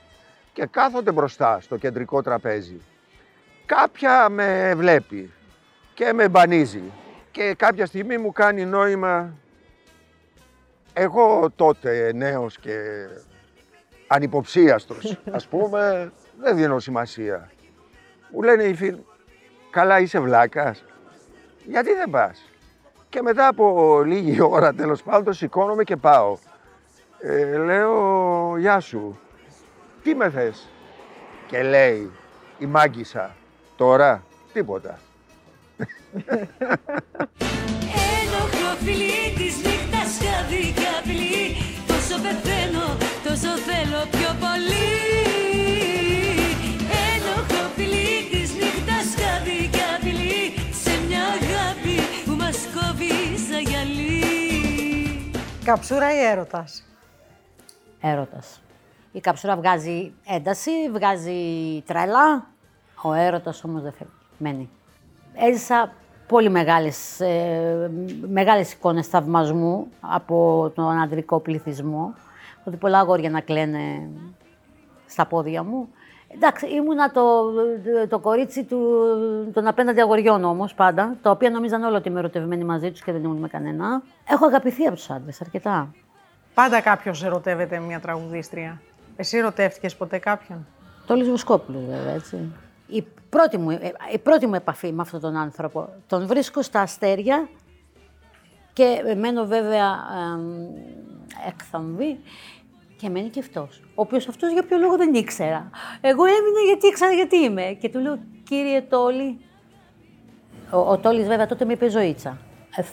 Και κάθονται μπροστά στο κεντρικό τραπέζι. Κάποια με βλέπει και με μπανίζει. Και κάποια στιγμή μου κάνει νόημα, εγώ τότε νέος και ανυποψίαστος, ας πούμε, δεν δίνω σημασία. Μου λένε οι φίλοι, καλά είσαι βλάκας, γιατί δεν πας? Και μετά από λίγη ώρα, τέλος πάντων, σηκώνομαι και πάω. Λέω, γεια σου, τι με θες? Και λέει η μάγκισσα, τώρα τίποτα. Ένοχο φιλί της νύχτας χαδικά φιλί, τόσο πεθαίνω, τόσο θέλω πιο πολύ. Ένοχο φιλί της νύχτας χαδικά φιλί, σε μια αγάπη που μας κόβει σαν γυαλί. Καψούρα ή έρωτας? Έρωτας. Η καψούρα βγάζει ένταση, βγάζει τρέλα, ο έρωτας όμως δεν φεύγει, μένει. Έζησα πολύ μεγάλες εικόνες θαυμασμού από τον ανδρικό πληθυσμό, ότι πολλά αγόρια να κλαίνε στα πόδια μου. Εντάξει, ήμουνα το κορίτσι των απέναντι αγοριών όμως πάντα, τα οποία νομίζαν όλα ότι είμαι ερωτευμένη μαζί τους και δεν ήμουν με κανένα. Έχω αγαπηθεί από τους άντρες αρκετά. Πάντα κάποιος ερωτεύεται μια τραγουδίστρια. Εσύ ερωτεύτηκες ποτέ κάποιον? Τόλης Βοσκόπουλος, βέβαια, έτσι. Η πρώτη μου επαφή με αυτόν τον άνθρωπο. Τον βρίσκω στα αστέρια και μένω βέβαια εκθαμβή και μένει και αυτός. Ο οποίος αυτός για ποιο λόγο δεν ήξερα. Εγώ έμεινα γιατί ήξερα γιατί είμαι. Και του λέω, κύριε Τόλη. Ο Τόλης βέβαια τότε με είπε ζωήτσα.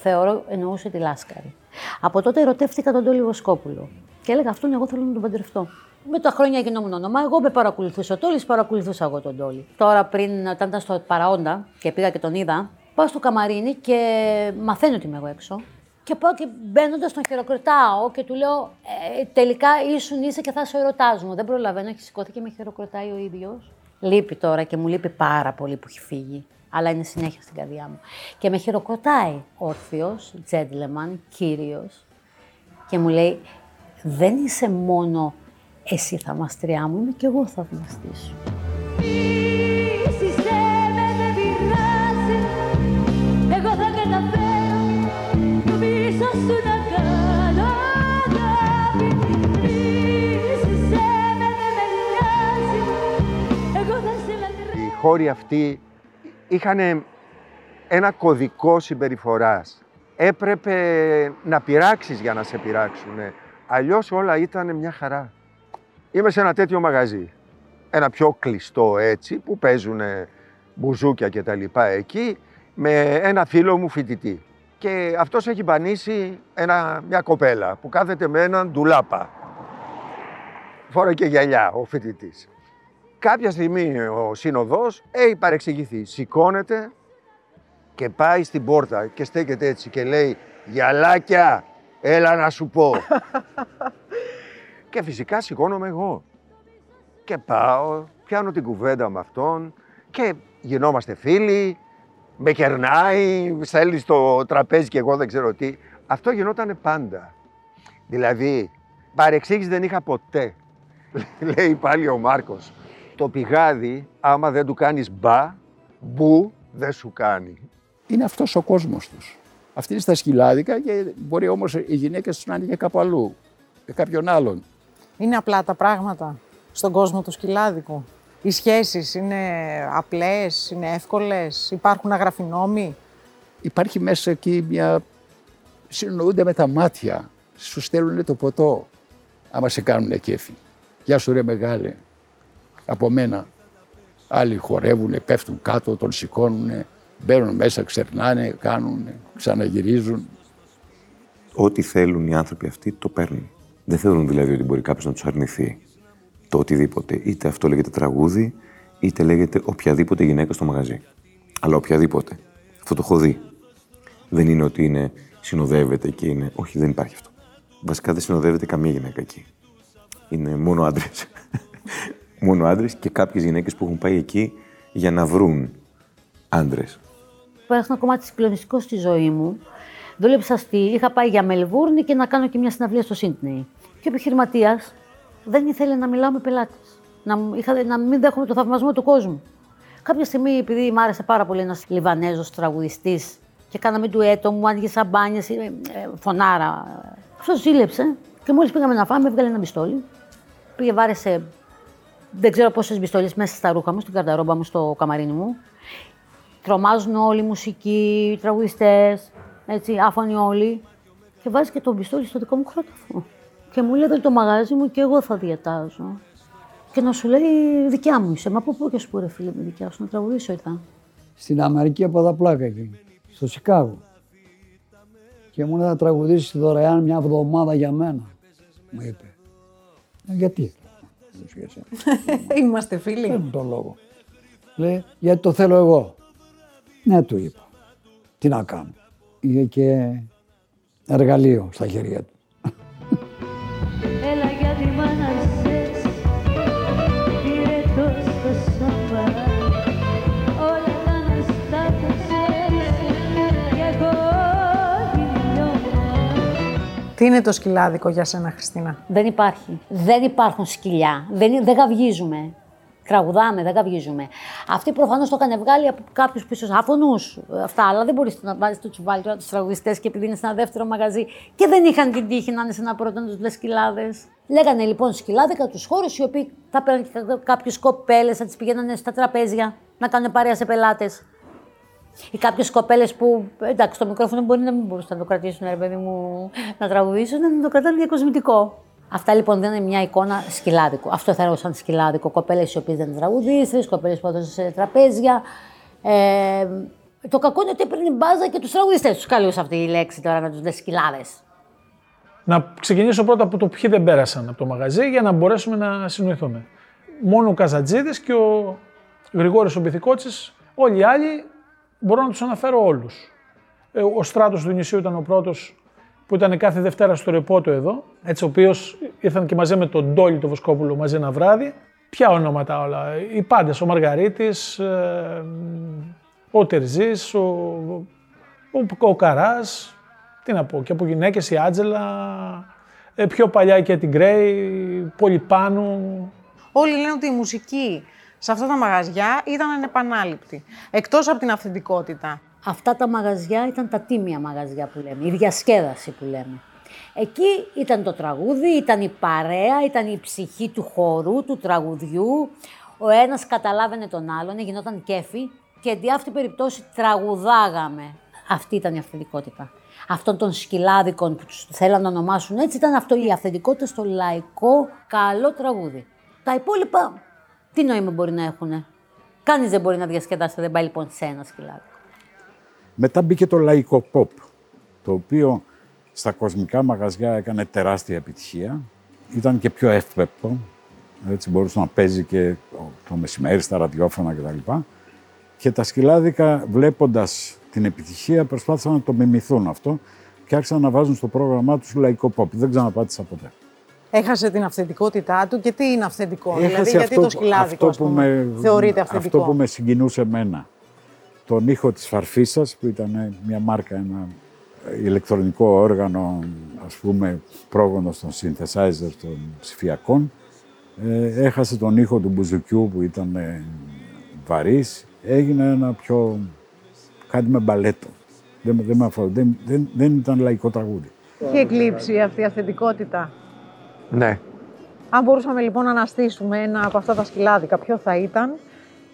Θεωρώ εννοούσε τη Λάσκαρη. Από τότε ερωτεύτηκα τον Τόλη Βοσκόπουλο και έλεγα αυτόν εγώ θέλω να τον παντρευτώ. Με τα χρόνια γινόμουν όνομα, εγώ με παρακολουθούσε ο Τόλης, παρακολουθούσα εγώ τον Τόλη. Τώρα πριν, όταν ήταν στο Παραόντα και πήγα και τον είδα, πάω στο καμαρίνι και μαθαίνω ότι είμαι εγώ έξω. Και πάω και μπαίνοντας τον χειροκροτάω και του λέω τελικά ήσουν είσαι και θα σε ερωτάς μου. Δεν προλαβαίνω, έχει σηκώθει και με χειροκροτάει ο ίδιος. Λείπει τώρα και μου λείπει πάρα πολύ που έχει φύγει. Αλλά είναι συνέχεια στην καρδιά μου. Και με χειροκροτάει όρθιος, τζέντλεμαν, κύριος και μου λέει δεν είσαι μόνο εσύ θαυμαστριά μου, είμαι κι εγώ θαυμαστή σου. Οι χώροι αυτοί είχαν ένα κωδικό συμπεριφοράς. Έπρεπε να πειράξεις για να σε πειράξουν. Αλλιώς όλα ήταν μια χαρά. Είμαι σε ένα τέτοιο μαγαζί. Ένα πιο κλειστό έτσι, που παίζουν μπουζούκια και τα λοιπά εκεί, με ένα φίλο μου φοιτητή. και αυτός έχει μπανίσει μια κοπέλα που κάθεται με έναν ντουλάπα. Φόρα και γυαλιά ο φοιτητής. Κάποια στιγμή ο σύνοδος έχει παρεξηγηθεί. Σηκώνεται και πάει στην πόρτα και στέκεται έτσι και λέει «Γυαλάκια, έλα να σου πω». Και φυσικά σηκώνομαι εγώ. Και πάω, πιάνω την κουβέντα με αυτόν και γινόμαστε φίλοι, με κερνάει, στέλνει στο τραπέζι και εγώ δεν ξέρω τι. Αυτό γινόταν πάντα. Δηλαδή, παρεξήγηση δεν είχα ποτέ. Λέει πάλι ο Μάρκος. Το πηγάδι, άμα δεν του κάνεις μπα, μπου, δεν σου κάνει. Είναι αυτός ο κόσμος τους. Αυτή είναι στα σκυλάδικα και μπορεί όμως οι γυναίκες τους να είναι και κάπου αλλού, και κάποιον άλλον. Είναι απλά τα πράγματα στον κόσμο του σκυλάδικου. Οι σχέσεις είναι απλές, είναι εύκολες, υπάρχουν αγραφινόμοι. Υπάρχει μέσα εκεί μια... Συνονοούνται με τα μάτια, σου στέλνουν το ποτό, άμα σε κάνουνε κέφι. Γεια σου ρε μεγάλε, από μένα. Άλλοι χορεύουνε, πέφτουν κάτω, τον σηκώνουνε, μπαίνουν μέσα, ξερνάνε, κάνουνε, ξαναγυρίζουν. Ό,τι θέλουν οι άνθρωποι αυτοί το παίρνουν. Δεν θεωρούν δηλαδή ότι μπορεί κάποιος να τους αρνηθεί το οτιδήποτε. Είτε αυτό λέγεται τραγούδι, είτε λέγεται οποιαδήποτε γυναίκα στο μαγαζί. Αλλά οποιαδήποτε. Αυτό το έχω δει. Δεν είναι ότι είναι, συνοδεύεται και είναι. Όχι, δεν υπάρχει αυτό. Βασικά δεν συνοδεύεται καμία γυναίκα εκεί. Είναι μόνο άντρες. Μόνο άντρες και κάποιες γυναίκες που έχουν πάει εκεί για να βρουν άντρες. Υπάρχει ένα κομμάτι συγκλονιστικό στη ζωή μου. Δούλεψα είχα πάει για Μελβούρνη και να κάνω και μια συναυλία στο Σίντνεϊ. Και ο επιχειρηματίας δεν ήθελε να μιλάω με πελάτες. Να μην δέχομαι το θαυμασμό του κόσμου. Κάποια στιγμή, επειδή μ' άρεσε πάρα πολύ ένας Λιβανέζος τραγουδιστής και κάναμε ντουέτο, μου άνοιγε σαμπάνιες, φωνάρα. Αυτός ζήλεψε και μόλις πήγαμε να φάμε, έβγαλε ένα μπιστόλι. Πήγε, βάρεσε δεν ξέρω πόσες μπιστόλιες μέσα στα ρούχα μου, στην καρνταρόμπα μου, στο καμαρίνι μου. Τρομάζουν όλοι οι μουσικοί, οι τραγουδιστές. Έτσι, άφωνοι όλοι. Και βάζει και τον πιστόλι στο δικό μου κρόταφο. Και μου λέει: εδώ το μαγάζι μου και εγώ θα διατάζω. Και να σου λέει: δικιά μου είσαι. Μα από πού και σου πούρε, φίλε μου, δικιά σου να τραγουδήσω, ήταν. Στην Αμερική από τα πλάκα εκεί, στο Σικάγο. Και μου λέει: θα τραγουδήσει δωρεάν μια εβδομάδα για μένα. Μου είπε. Γιατί. Είμαστε φίλοι. Δεν τον λόγο. Λέει: γιατί το θέλω εγώ. Ναι, του είπα. Τι να κάνω. Είχε και εργαλείο στα χέρια του. Έλα για τη μάνα σες, πήρε το στο σώμα. Όλα τα αναστάθεσες κι εγώ δηλώνω. Τι είναι το σκυλάδικο για σένα, Χριστίνα? Δεν υπάρχει. Δεν υπάρχουν σκυλιά. Δεν γαυγίζουμε. Τραγουδάμε, δεν καυγίζουμε. Αυτή προφανώς το έκανε βγάλει από κάποιους πίσω άφωνους αυτά, αλλά δεν μπορείς να βάζεις το τσουβάλι τώρα τους τραγουδιστές και επειδή είναι σε ένα δεύτερο μαγαζί και δεν είχαν την τύχη να είναι σε ένα πρώτο να τους λες σκυλάδες. Λέγανε λοιπόν σκυλάδικα τους χώρους οι οποίοι θα πέραν κάποιες κοπέλες, θα τις πηγαίνανε στα τραπέζια να κάνουν παρέα σε πελάτες. Ή κάποιες κοπέλες που εντάξει, το μικρόφωνο μπορεί να μην μπορούσαν να το κρατήσουν, ρε παιδί μου, να τραγουδήσουν, να το κρατάνε για κοσμητικό. Αυτά λοιπόν δεν είναι μια εικόνα σκυλάδικου. Αυτό θα έλεγα σαν σκυλάδικο. Κοπέλες οι οποίες δεν τραγουδίστρες, κοπέλες που έδωσαν σε τραπέζια. Το κακό είναι ότι έπαιρνε μπάζα και τους τραγουδιστές. Τους καλούσε αυτή η λέξη τώρα να τους λες σκυλάδες. Να ξεκινήσω πρώτα από το ποιοι δεν πέρασαν από το μαγαζί για να μπορέσουμε να συνοηθούμε. Μόνο ο Καζαντζίδης και ο Γρηγόρης ο Μπιθικώτσης. Όλοι οι άλλοι μπορώ να τους αναφέρω όλους. Ο Στράτος Διονυσίου ήταν ο πρώτος. Που ήταν κάθε Δευτέρα στο Ρεπότο εδώ, έτσι ο οποίος ήρθαν και μαζί με τον Τόλη τον Βοσκόπουλο μαζί ένα βράδυ. Ποια ονόματα όλα, οι πάντες, ο Μαργαρίτης, ο Τερζής, ο Καράς, τι να πω, και από γυναίκες η Άντζελα, πιο παλιά η Κέτι Γκρέη, Πόλη Πάνου. Όλοι λένε ότι η μουσική σε αυτά τα μαγαζιά ήταν ανεπανάληπτη, εκτός από την αυθεντικότητα. Αυτά τα μαγαζιά ήταν τα τίμια μαγαζιά που λέμε, η διασκέδαση που λέμε. Εκεί ήταν το τραγούδι, ήταν η παρέα, ήταν η ψυχή του χορού, του τραγουδιού. Ο ένας καταλάβαινε τον άλλον, γινόταν κέφι και δι' αυτή την περίπτωση τραγουδάγαμε. Αυτή ήταν η αυθεντικότητα. Αυτών των σκυλάδικων που τους θέλαν να ονομάσουν έτσι ήταν αυτό η αυθεντικότητα στο λαϊκό καλό τραγούδι. Τα υπόλοιπα τι νόημα μπορεί να έχουνε. Κανείς δεν μπορεί να διασκεδάσει, δεν πάει λοιπόν σε ένα σκυλάδι. Μετά μπήκε το λαϊκό pop, το οποίο στα κοσμικά μαγαζιά έκανε τεράστια επιτυχία. Ήταν και πιο εύπεπτο, έτσι μπορούσε να παίζει και το μεσημέρι στα ραδιόφωνα κτλ. Και τα σκυλάδικα, βλέποντας την επιτυχία, προσπάθησαν να το μιμηθούν αυτό και άρχισαν να βάζουν στο πρόγραμμά τους λαϊκό pop. Δεν ξαναπάτησα ποτέ. Έχασε την αυθεντικότητά του και τι είναι αυθεντικό, δηλαδή γιατί το σκυλάδικο θεωρείται αυθεντικό. Αυτό που με συγκινούσε εμένα, τον ήχο της Φαρφίσας που ήταν μια μάρκα, ένα ηλεκτρονικό όργανο, ας πούμε, πρόγονος των synthesizer των ψηφιακών. Έχασε τον ήχο του μπουζουκιού που ήταν βαρύς. Έγινε ένα πιο... κάτι με μπαλέτο. Δεν ήταν λαϊκό τραγούδι. Είχε εκλείψει αυτή η αυθεντικότητα. Ναι. Αν μπορούσαμε λοιπόν να αναστήσουμε ένα από αυτά τα σκυλάδικα, ποιο θα ήταν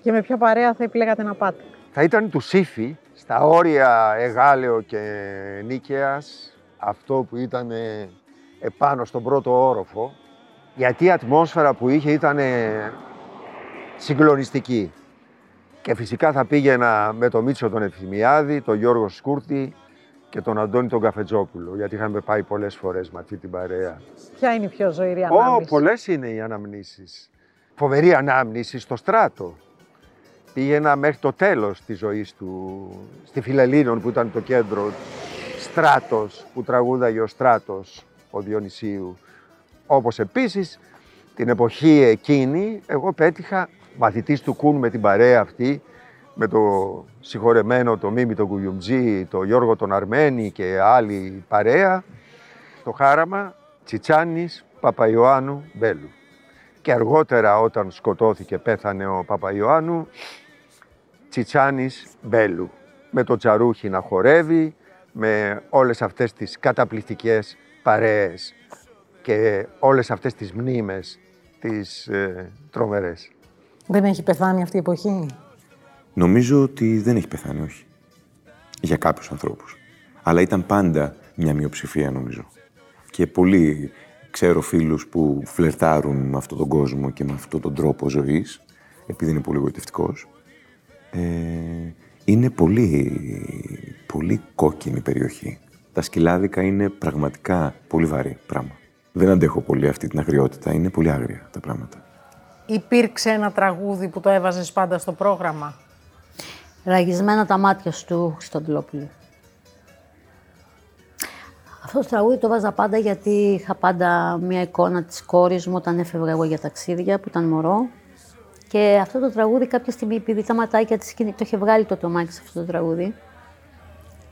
και με ποια παρέα θα επιλέγατε να πάτε? Θα ήταν του Σύφη, στα όρια Εγάλεο και Νίκαιας, αυτό που ήταν επάνω στον πρώτο όροφο, γιατί η ατμόσφαιρα που είχε ήταν συγκλονιστική. Και φυσικά θα πήγαινα με τον Μίτσο τον Ευθυμιάδη, τον Γιώργο Σκούρτη και τον Αντώνη τον Καφετζόπουλο, γιατί είχαμε πάει πολλές φορές με αυτή την παρέα. Ποια είναι η πιο ζωηρή ανάμνηση? Πολλές είναι οι αναμνήσεις. Φοβερή ανάμνηση στο Στράτο. Πήγαινα μέχρι το τέλος της ζωής του, στη Φιλελλήνων που ήταν το κέντρο. Στράτος, που τραγούδαγε ο Στράτος, ο Διονυσίου. Όπως επίσης, την εποχή εκείνη, εγώ πέτυχα μαθητής του Κούν με την παρέα αυτή, με το συγχωρεμένο το Μήμη τον Κουγιουμτζή, το Γιώργο τον Αρμένη και άλλη παρέα, το Χάραμα, Τσιτσάνης, Παπαϊωάννου, Μπέλου. Και αργότερα όταν σκοτώθηκε, πέθανε ο Παπαϊωάννου, Τσιτσάνης, Μπέλου. Με το Τσαρούχι να χορεύει, με όλες αυτές τις καταπληκτικές παρέες και όλες αυτές τις μνήμες, τις τρομερές. Δεν έχει πεθάνει αυτή η εποχή? Νομίζω ότι δεν έχει πεθάνει, όχι. Για κάποιους ανθρώπους. Αλλά ήταν πάντα μια μειοψηφία, νομίζω. Και πολλοί ξέρω φίλους που φλερτάρουν με αυτόν τον κόσμο και με αυτόν τον τρόπο ζωής, επειδή είναι πολύ γοητευτικός. Είναι πολύ κόκκινη περιοχή. Τα σκυλάδικα είναι πραγματικά πολύ βαρύ πράγμα. Δεν αντέχω πολύ αυτή την αγριότητα, είναι πολύ άγρια τα πράγματα. Υπήρξε ένα τραγούδι που το έβαζες πάντα στο πρόγραμμα? «Ραγισμένα τα μάτια του» Χριστοδουλόπουλου. Αυτό το τραγούδι το βάζα πάντα γιατί είχα πάντα μια εικόνα της κόρης μου όταν έφευγα εγώ για ταξίδια, που ήταν μωρό. Και αυτό το τραγούδι κάποια στιγμή, επειδή τα ματάκια της το είχε βγάλει το τομάκι σε αυτό το τραγούδι,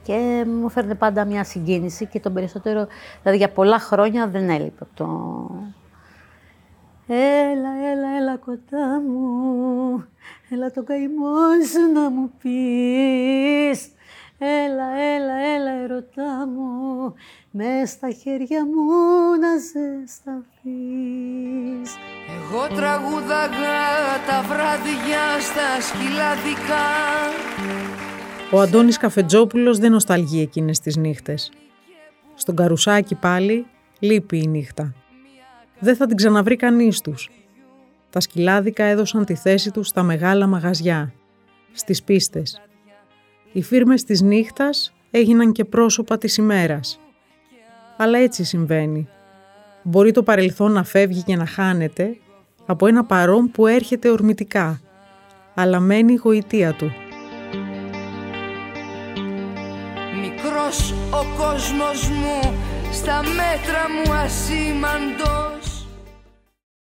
και μου φέρνε πάντα μια συγκίνηση και τον περισσότερο, δηλαδή για πολλά χρόνια δεν έλειπε από το... Έλα, έλα, έλα κοντά μου, έλα το καημό σου να μου πεις. Έλα, έλα, έλα ερωτά μου, μες στα χέρια μου να ζεσταθείς. Εγώ τραγούδαγα τα βράδια στα σκυλαδικά. Ο Αντώνης Καφετζόπουλος δεν νοσταλγεί εκείνες τις νύχτες. Στον Καρουσάκι πάλι λείπει η νύχτα. Δεν θα την ξαναβρει κανείς τους. Τα σκυλάδικα έδωσαν τη θέση τους στα μεγάλα μαγαζιά, στις πίστες. Οι φίρμες της νύχτας έγιναν και πρόσωπα της ημέρας. Αλλά έτσι συμβαίνει. Μπορεί το παρελθόν να φεύγει και να χάνεται από ένα παρόν που έρχεται ορμητικά, αλλά μένει η γοητεία του. Μικρός ο κόσμος μου, στα μέτρα μου ασήμαντος.